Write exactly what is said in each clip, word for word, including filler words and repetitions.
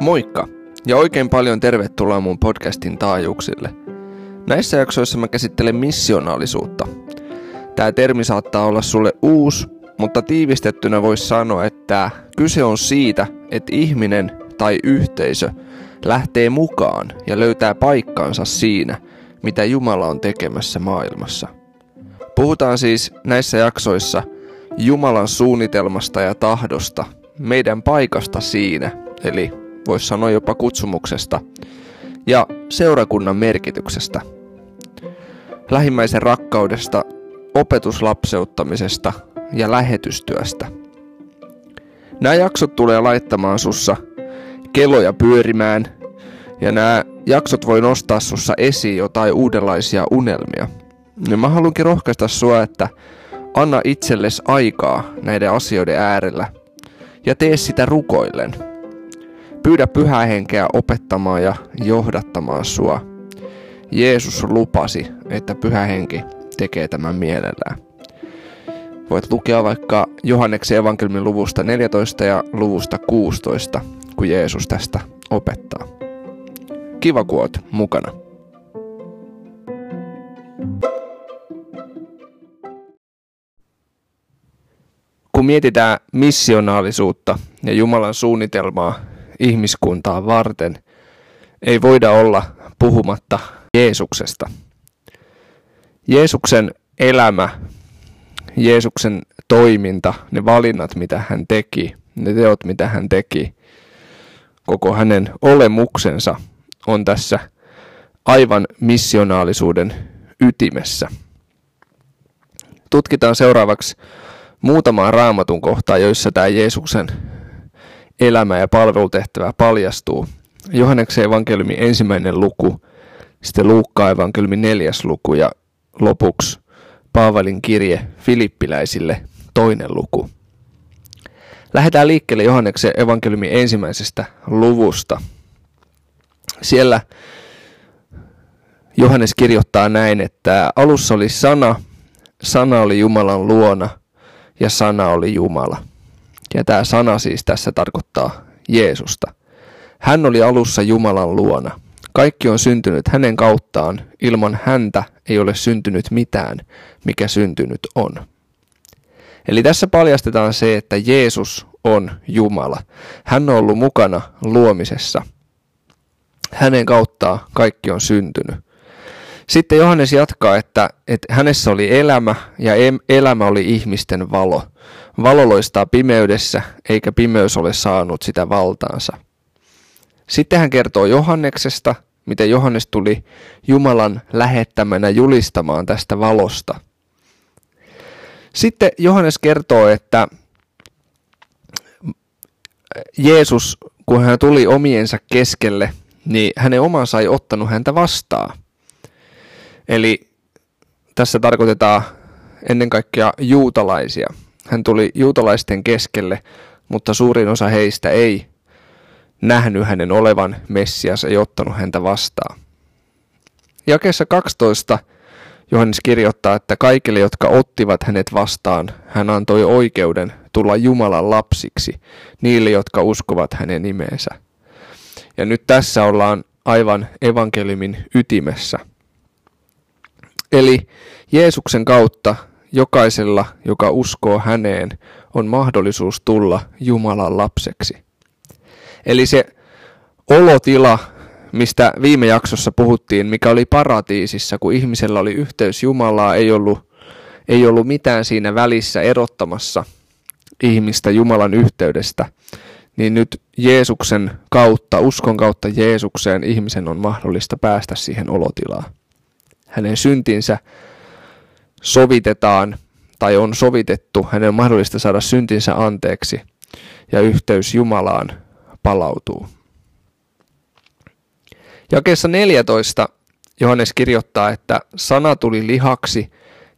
Moikka ja oikein paljon tervetuloa mun podcastin taajuuksille. Näissä jaksoissa mä käsittelen missionaalisuutta. Tää termi saattaa olla sulle uusi, mutta tiivistettynä voisi sanoa, että kyse on siitä, että ihminen tai yhteisö lähtee mukaan ja löytää paikkaansa siinä, mitä Jumala on tekemässä maailmassa. Puhutaan siis näissä jaksoissa Jumalan suunnitelmasta ja tahdosta, meidän paikasta siinä, eli voisi sanoa jopa kutsumuksesta, ja seurakunnan merkityksestä, lähimmäisen rakkaudesta, opetuslapseuttamisesta ja lähetystyöstä. Nämä jaksot tulee laittamaan sussa keloja pyörimään, ja nämä jaksot voi nostaa sussa esiin jotain uudenlaisia unelmia. Ja mä haluankin rohkaista sua, että anna itsellesi aikaa näiden asioiden äärellä ja tee sitä rukoillen. Pyydä Pyhää Henkeä opettamaan ja johdattamaan sua. Jeesus lupasi, että Pyhä Henki tekee tämän mielellään. Voit lukea vaikka Johanneksen evankeliumin luvusta neljätoista ja luvusta kuusitoista, kun Jeesus tästä opettaa. Kiva, kun oot mukana. Kun mietitään missionaalisuutta ja Jumalan suunnitelmaa ihmiskuntaa varten, ei voida olla puhumatta Jeesuksesta. Jeesuksen elämä, Jeesuksen toiminta, ne valinnat, mitä hän teki, ne teot, mitä hän teki, koko hänen olemuksensa on tässä aivan missionaalisuuden ytimessä. Tutkitaan seuraavaksi muutamaa Raamatun kohtaa, joissa tämä Jeesuksen elämä ja palvelutehtävä paljastuu. Johanneksen evankeliumin ensimmäinen luku, sitten Luukkaan evankeliumin neljäs luku ja lopuksi Paavalin kirje Filippiläisille toinen luku. Lähdetään liikkeelle Johanneksen evankeliumin ensimmäisestä luvusta. Siellä Johannes kirjoittaa näin, että alussa oli sana, sana oli Jumalan luona ja sana oli Jumala. Ja tämä sana siis tässä tarkoittaa Jeesusta. Hän oli alussa Jumalan luona. Kaikki on syntynyt hänen kauttaan. Ilman häntä ei ole syntynyt mitään, mikä syntynyt on. Eli tässä paljastetaan se, että Jeesus on Jumala. Hän on ollut mukana luomisessa. Hänen kauttaan kaikki on syntynyt. Sitten Johannes jatkaa, että, että hänessä oli elämä ja elämä oli ihmisten valo. Valo loistaa pimeydessä, eikä pimeys ole saanut sitä valtaansa. Sitten hän kertoo Johanneksesta, miten Johannes tuli Jumalan lähettämänä julistamaan tästä valosta. Sitten Johannes kertoo, että Jeesus, kun hän tuli omiensa keskelle, niin hänen omansa ei ottanut häntä vastaan. Eli tässä tarkoitetaan ennen kaikkea juutalaisia. Hän tuli juutalaisten keskelle, mutta suurin osa heistä ei nähnyt hänen olevan Messias, ei ottanut häntä vastaan. Jakeessa kaksitoista Johannes kirjoittaa, että kaikille, jotka ottivat hänet vastaan, hän antoi oikeuden tulla Jumalan lapsiksi, niille, jotka uskovat hänen nimeensä. Ja nyt tässä ollaan aivan evankeliumin ytimessä. Eli Jeesuksen kautta jokaisella, joka uskoo häneen, on mahdollisuus tulla Jumalan lapseksi. Eli se olotila, mistä viime jaksossa puhuttiin, mikä oli paratiisissa, kun ihmisellä oli yhteys Jumalaa, ei ollut, ei ollut mitään siinä välissä erottamassa ihmistä Jumalan yhteydestä, niin nyt Jeesuksen kautta, uskon kautta Jeesukseen, ihmisen on mahdollista päästä siihen olotilaan. Hänen syntinsä sovitetaan tai on sovitettu, hänen on mahdollista saada syntinsä anteeksi ja yhteys Jumalaan palautuu. Jakeessa neljätoista Johannes kirjoittaa, että sana tuli lihaksi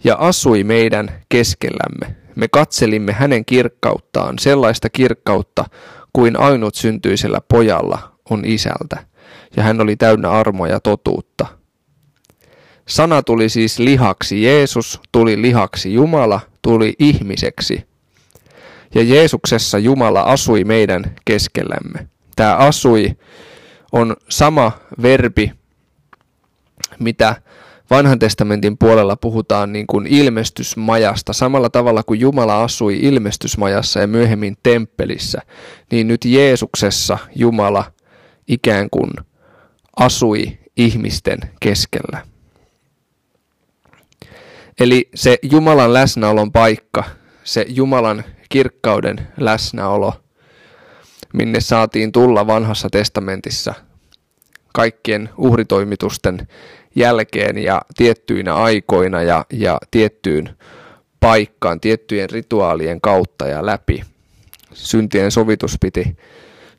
ja asui meidän keskellämme. Me katselimme hänen kirkkauttaan, sellaista kirkkautta kuin ainut syntyisellä pojalla on isältä, ja hän oli täynnä armoa ja totuutta. Sana tuli siis lihaksi Jeesus, tuli lihaksi Jumala, tuli ihmiseksi. Ja Jeesuksessa Jumala asui meidän keskellämme. Tämä asui on sama verbi, mitä Vanhan testamentin puolella puhutaan niin kuin ilmestysmajasta. Samalla tavalla kuin Jumala asui ilmestysmajassa ja myöhemmin temppelissä, niin nyt Jeesuksessa Jumala ikään kuin asui ihmisten keskellä. Eli se Jumalan läsnäolon paikka, se Jumalan kirkkauden läsnäolo, minne saatiin tulla Vanhassa testamentissa kaikkien uhritoimitusten jälkeen ja tiettyinä aikoina ja, ja tiettyyn paikkaan, tiettyjen rituaalien kautta ja läpi. Syntien sovitus piti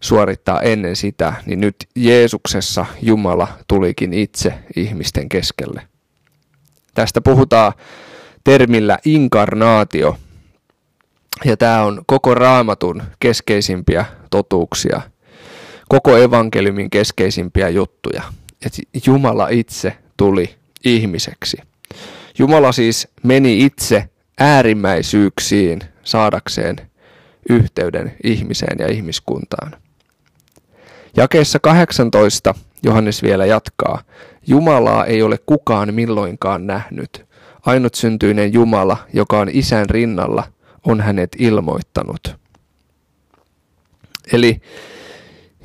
suorittaa ennen sitä, niin nyt Jeesuksessa Jumala tulikin itse ihmisten keskelle. Tästä puhutaan termillä inkarnaatio, ja tämä on koko Raamatun keskeisimpiä totuuksia, koko evankeliumin keskeisimpiä juttuja, että Jumala itse tuli ihmiseksi. Jumala siis meni itse äärimmäisyyksiin saadakseen yhteyden ihmiseen ja ihmiskuntaan. Jakeessa kahdeksantoista Johannes vielä jatkaa. Jumalaa ei ole kukaan milloinkaan nähnyt. Ainut syntyinen Jumala, joka on Isän rinnalla, on hänet ilmoittanut. Eli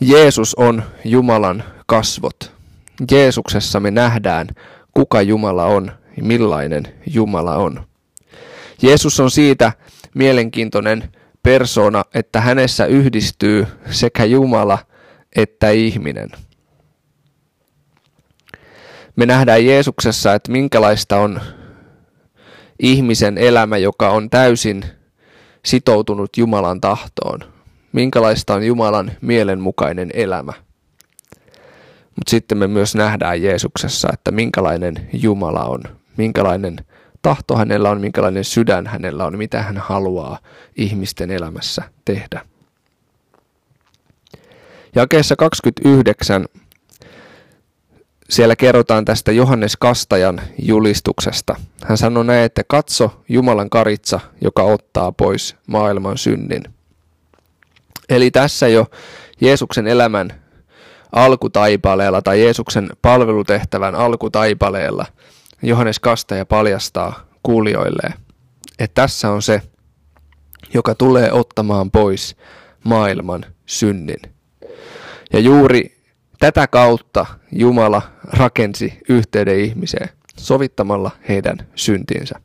Jeesus on Jumalan kasvot. Jeesuksessa me nähdään, kuka Jumala on ja millainen Jumala on. Jeesus on siitä mielenkiintoinen persoona, että hänessä yhdistyy sekä Jumala että ihminen. Me nähdään Jeesuksessa, että minkälaista on ihmisen elämä, joka on täysin sitoutunut Jumalan tahtoon. Minkälaista on Jumalan mielenmukainen elämä. Mutta sitten me myös nähdään Jeesuksessa, että minkälainen Jumala on, minkälainen tahto hänellä on, minkälainen sydän hänellä on, mitä hän haluaa ihmisten elämässä tehdä. Jakeessa kaksikymmentäyhdeksän siellä kerrotaan tästä Johannes Kastajan julistuksesta. Hän sanoi näin, että katso Jumalan karitsa, joka ottaa pois maailman synnin. Eli tässä jo Jeesuksen elämän alkutaipaleella tai Jeesuksen palvelutehtävän alkutaipaleella Johannes Kastaja paljastaa kuulijoilleen, että tässä on se, joka tulee ottamaan pois maailman synnin. Ja juuri tätä kautta Jumala rakensi yhteyden ihmiseen sovittamalla heidän syntinsä.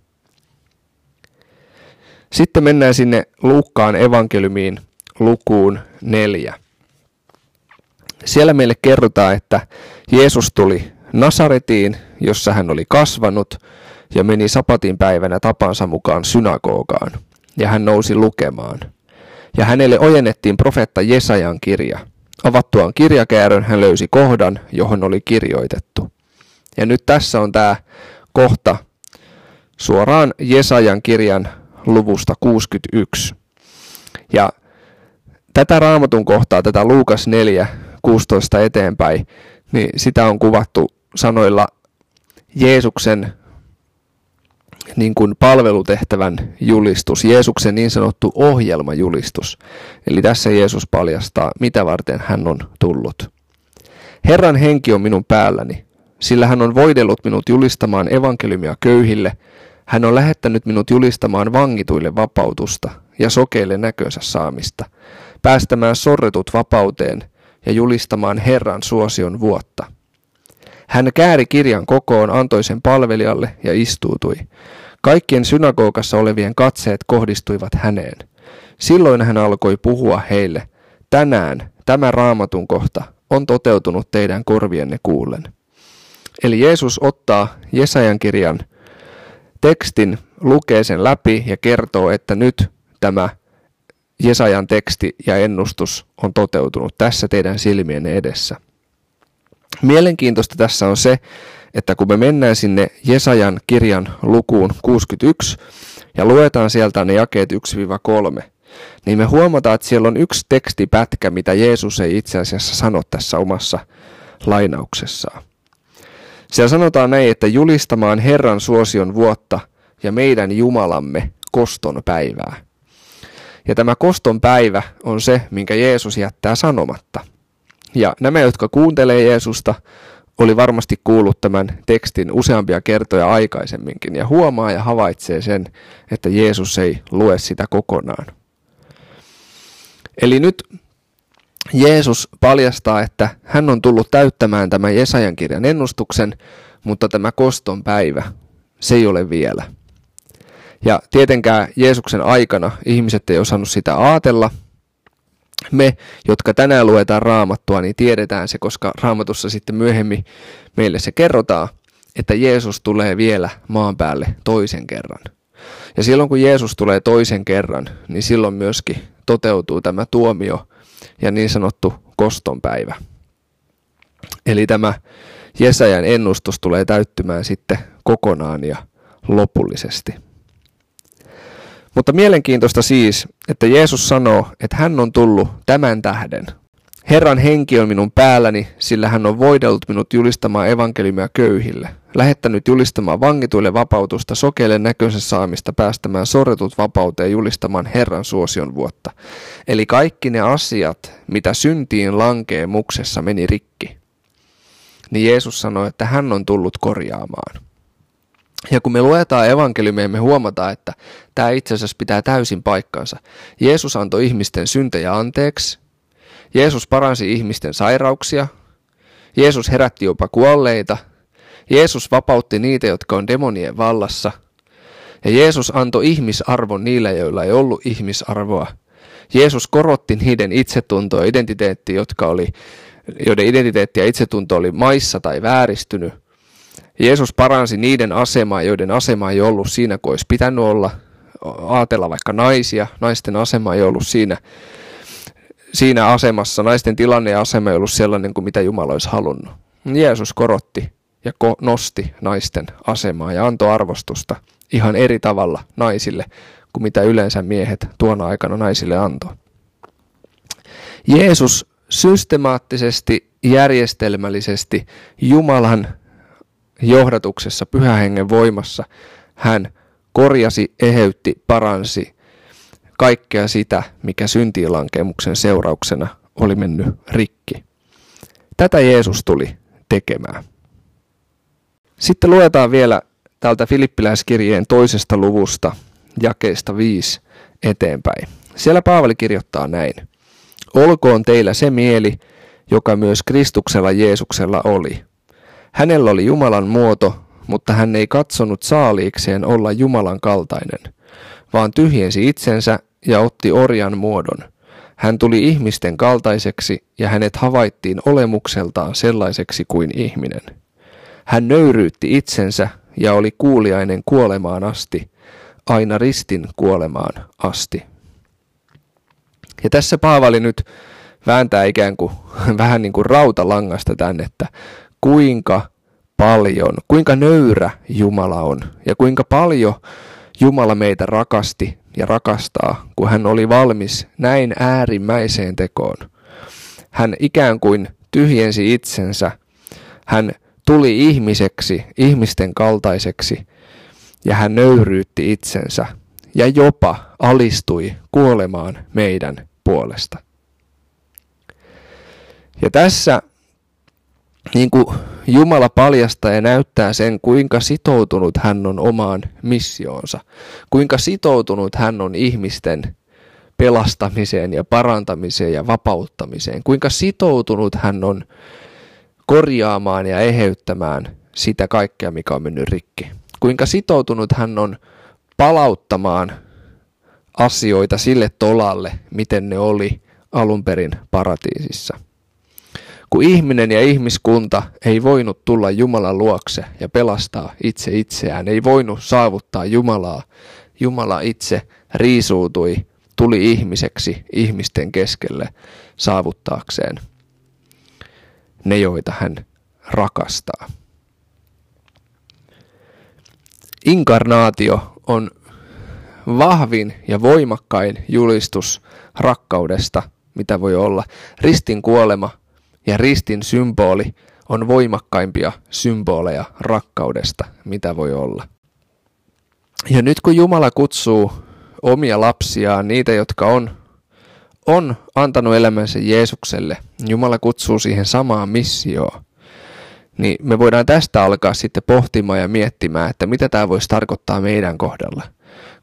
Sitten mennään sinne Luukkaan evankeliumiin lukuun neljä. Siellä meille kerrotaan, että Jeesus tuli Nasaretiin, jossa hän oli kasvanut, ja meni sapatin päivänä tapansa mukaan synagogaan, ja hän nousi lukemaan. Ja hänelle ojennettiin profeetta Jesajan kirja. Avattuaan kirjakäärön hän löysi kohdan, johon oli kirjoitettu. Ja nyt tässä on tämä kohta suoraan Jesajan kirjan luvusta kuusikymmentäyksi. Ja tätä Raamatun kohtaa, tätä Luukas neljä kuusitoista eteenpäin, niin sitä on kuvattu sanoilla Jeesuksen niin kuin palvelutehtävän julistus, Jeesuksen niin sanottu ohjelmajulistus. Eli tässä Jeesus paljastaa, mitä varten hän on tullut. Herran henki on minun päälläni, sillä hän on voidellut minut julistamaan evankeliumia köyhille. Hän on lähettänyt minut julistamaan vangituille vapautusta ja sokeille näkönsä saamista, päästämään sorretut vapauteen ja julistamaan Herran suosion vuotta. Hän kääri kirjan kokoon, antoi sen palvelijalle ja istuutui. Kaikkien synagogassa olevien katseet kohdistuivat häneen. Silloin hän alkoi puhua heille, tänään tämä Raamatun kohta on toteutunut teidän korvienne kuullen. Eli Jeesus ottaa Jesajan kirjan tekstin, lukee sen läpi ja kertoo, että nyt tämä Jesajan teksti ja ennustus on toteutunut tässä teidän silmienne edessä. Mielenkiintoista tässä on se, että kun me mennään sinne Jesajan kirjan lukuun kuusikymmentäyksi ja luetaan sieltä ne jakeet yksi kolme, niin me huomataan, että siellä on yksi tekstipätkä, mitä Jeesus ei itse asiassa sano tässä omassa lainauksessaan. Siellä sanotaan näin, että julistamaan Herran suosion vuotta ja meidän Jumalamme koston päivää. Ja tämä koston päivä on se, minkä Jeesus jättää sanomatta. Ja nämä, jotka kuuntelee Jeesusta, oli varmasti kuullut tämän tekstin useampia kertoja aikaisemminkin ja huomaa ja havaitsee sen, että Jeesus ei lue sitä kokonaan. Eli nyt Jeesus paljastaa, että hän on tullut täyttämään tämän Jesajan kirjan ennustuksen, mutta tämä koston päivä, se ei ole vielä. Ja tietenkään Jeesuksen aikana ihmiset ei osannut sitä aatella. Me, jotka tänään luetaan Raamattua, niin tiedetään se, koska Raamatussa sitten myöhemmin meille se kerrotaan, että Jeesus tulee vielä maan päälle toisen kerran. Ja silloin kun Jeesus tulee toisen kerran, niin silloin myöskin toteutuu tämä tuomio ja niin sanottu kostonpäivä. Eli tämä Jesajan ennustus tulee täyttymään sitten kokonaan ja lopullisesti. Mutta mielenkiintoista siis, että Jeesus sanoo, että hän on tullut tämän tähden. Herran henki on minun päälläni, sillä hän on voidellut minut julistamaan evankeliumia köyhille, lähettänyt julistamaan vangituille vapautusta, sokeille näköisen saamista, päästämään sorretut vapauteen, julistamaan Herran suosion vuotta. Eli kaikki ne asiat, mitä syntiin lankeemuksessa meni rikki, niin Jeesus sanoi, että hän on tullut korjaamaan. Ja kun me luetaan evankeliumia, me huomataan, että tämä itse asiassa pitää täysin paikkansa. Jeesus antoi ihmisten syntejä anteeksi. Jeesus paransi ihmisten sairauksia. Jeesus herätti jopa kuolleita. Jeesus vapautti niitä, jotka on demonien vallassa. Ja Jeesus antoi ihmisarvon niille, joilla ei ollut ihmisarvoa. Jeesus korotti niiden itsetuntoa ja identiteettiä, jotka oli, joiden identiteetti ja itsetunto oli maissa tai vääristynyt. Jeesus paransi niiden asemaa, joiden asema ei ollut siinä, kun olisi pitänyt olla, ajatella vaikka naisia. Naisten asema ei ollut siinä, siinä asemassa, naisten tilanne ja asema ei ollut sellainen kuin mitä Jumala olisi halunnut. Jeesus korotti ja nosti naisten asemaa ja antoi arvostusta ihan eri tavalla naisille kuin mitä yleensä miehet tuona aikana naisille antoi. Jeesus systemaattisesti, järjestelmällisesti Jumalan johdatuksessa, Pyhän Hengen voimassa, hän korjasi, eheytti, paransi kaikkea sitä, mikä syntiinlankemuksen seurauksena oli mennyt rikki. Tätä Jeesus tuli tekemään. Sitten luetaan vielä täältä Filippiläiskirjeen toisesta luvusta, jakeesta viisi eteenpäin. Siellä Paavali kirjoittaa näin. Olkoon teillä se mieli, joka myös Kristuksella Jeesuksella oli. Hänellä oli Jumalan muoto, mutta hän ei katsonut saaliikseen olla Jumalan kaltainen, vaan tyhjensi itsensä ja otti orjan muodon. Hän tuli ihmisten kaltaiseksi ja hänet havaittiin olemukseltaan sellaiseksi kuin ihminen. Hän nöyryytti itsensä ja oli kuuliainen kuolemaan asti, aina ristin kuolemaan asti. Ja tässä Paavali nyt vääntää ikään kuin vähän niin kuin rautalangasta tämän, että kuinka paljon, kuinka nöyrä Jumala on ja kuinka paljon Jumala meitä rakasti ja rakastaa, kun hän oli valmis näin äärimmäiseen tekoon. Hän ikään kuin tyhjensi itsensä, hän tuli ihmiseksi, ihmisten kaltaiseksi ja hän nöyryytti itsensä ja jopa alistui kuolemaan meidän puolesta. Ja tässä niin kuin Jumala paljastaa ja näyttää sen, kuinka sitoutunut hän on omaan missioonsa, kuinka sitoutunut hän on ihmisten pelastamiseen ja parantamiseen ja vapauttamiseen, kuinka sitoutunut hän on korjaamaan ja eheyttämään sitä kaikkea, mikä on mennyt rikki, kuinka sitoutunut hän on palauttamaan asioita sille tolalle, miten ne oli alun perin paratiisissa. Kun ihminen ja ihmiskunta ei voinut tulla Jumalan luokse ja pelastaa itse itseään, ei voinut saavuttaa Jumalaa, Jumala itse riisuutui, tuli ihmiseksi ihmisten keskelle saavuttaakseen ne, joita hän rakastaa. Inkarnaatio on vahvin ja voimakkain julistus rakkaudesta, mitä voi olla. Ristin kuolema ja ristin symboli on voimakkaimpia symboleja rakkaudesta, mitä voi olla. Ja nyt kun Jumala kutsuu omia lapsiaan, niitä, jotka on, on antanut elämänsä Jeesukselle. Jumala kutsuu siihen samaan missioon. Niin me voidaan tästä alkaa sitten pohtimaan ja miettimään, että mitä tämä voisi tarkoittaa meidän kohdalla.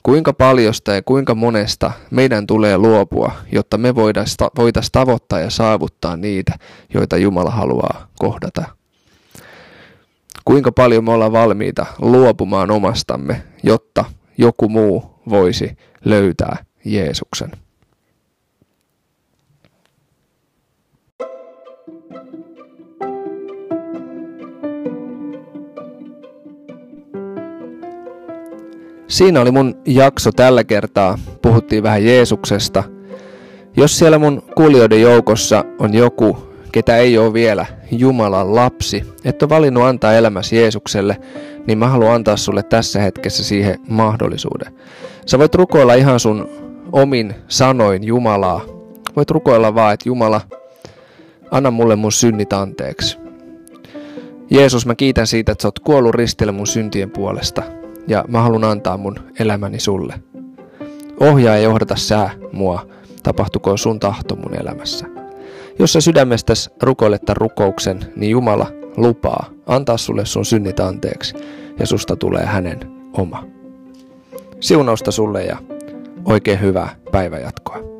Kuinka paljosta ja kuinka monesta meidän tulee luopua, jotta me voitaisiin tavoittaa ja saavuttaa niitä, joita Jumala haluaa kohdata. Kuinka paljon me ollaan valmiita luopumaan omastamme, jotta joku muu voisi löytää Jeesuksen. Siinä oli mun jakso tällä kertaa. Puhuttiin vähän Jeesuksesta. Jos siellä mun kuulijoiden joukossa on joku, ketä ei ole vielä Jumalan lapsi, et ole valinnut antaa elämäsi Jeesukselle, niin mä haluan antaa sulle tässä hetkessä siihen mahdollisuuden. Sä voit rukoilla ihan sun omin sanoin Jumalaa. Voit rukoilla vaan, että Jumala, anna mulle mun synnit anteeksi. Jeesus, mä kiitän siitä, että sä oot kuollut ristillä mun syntien puolesta. Ja mä haluan antaa mun elämäni sulle. Ohjaa ja johdata sä mua, tapahtukoon sun tahto mun elämässä. Jos sä sydämestäs rukoilet tämän rukouksen, niin Jumala lupaa antaa sulle sun synnit anteeksi ja susta tulee hänen oma. Siunausta sulle ja oikein hyvää päivänjatkoa.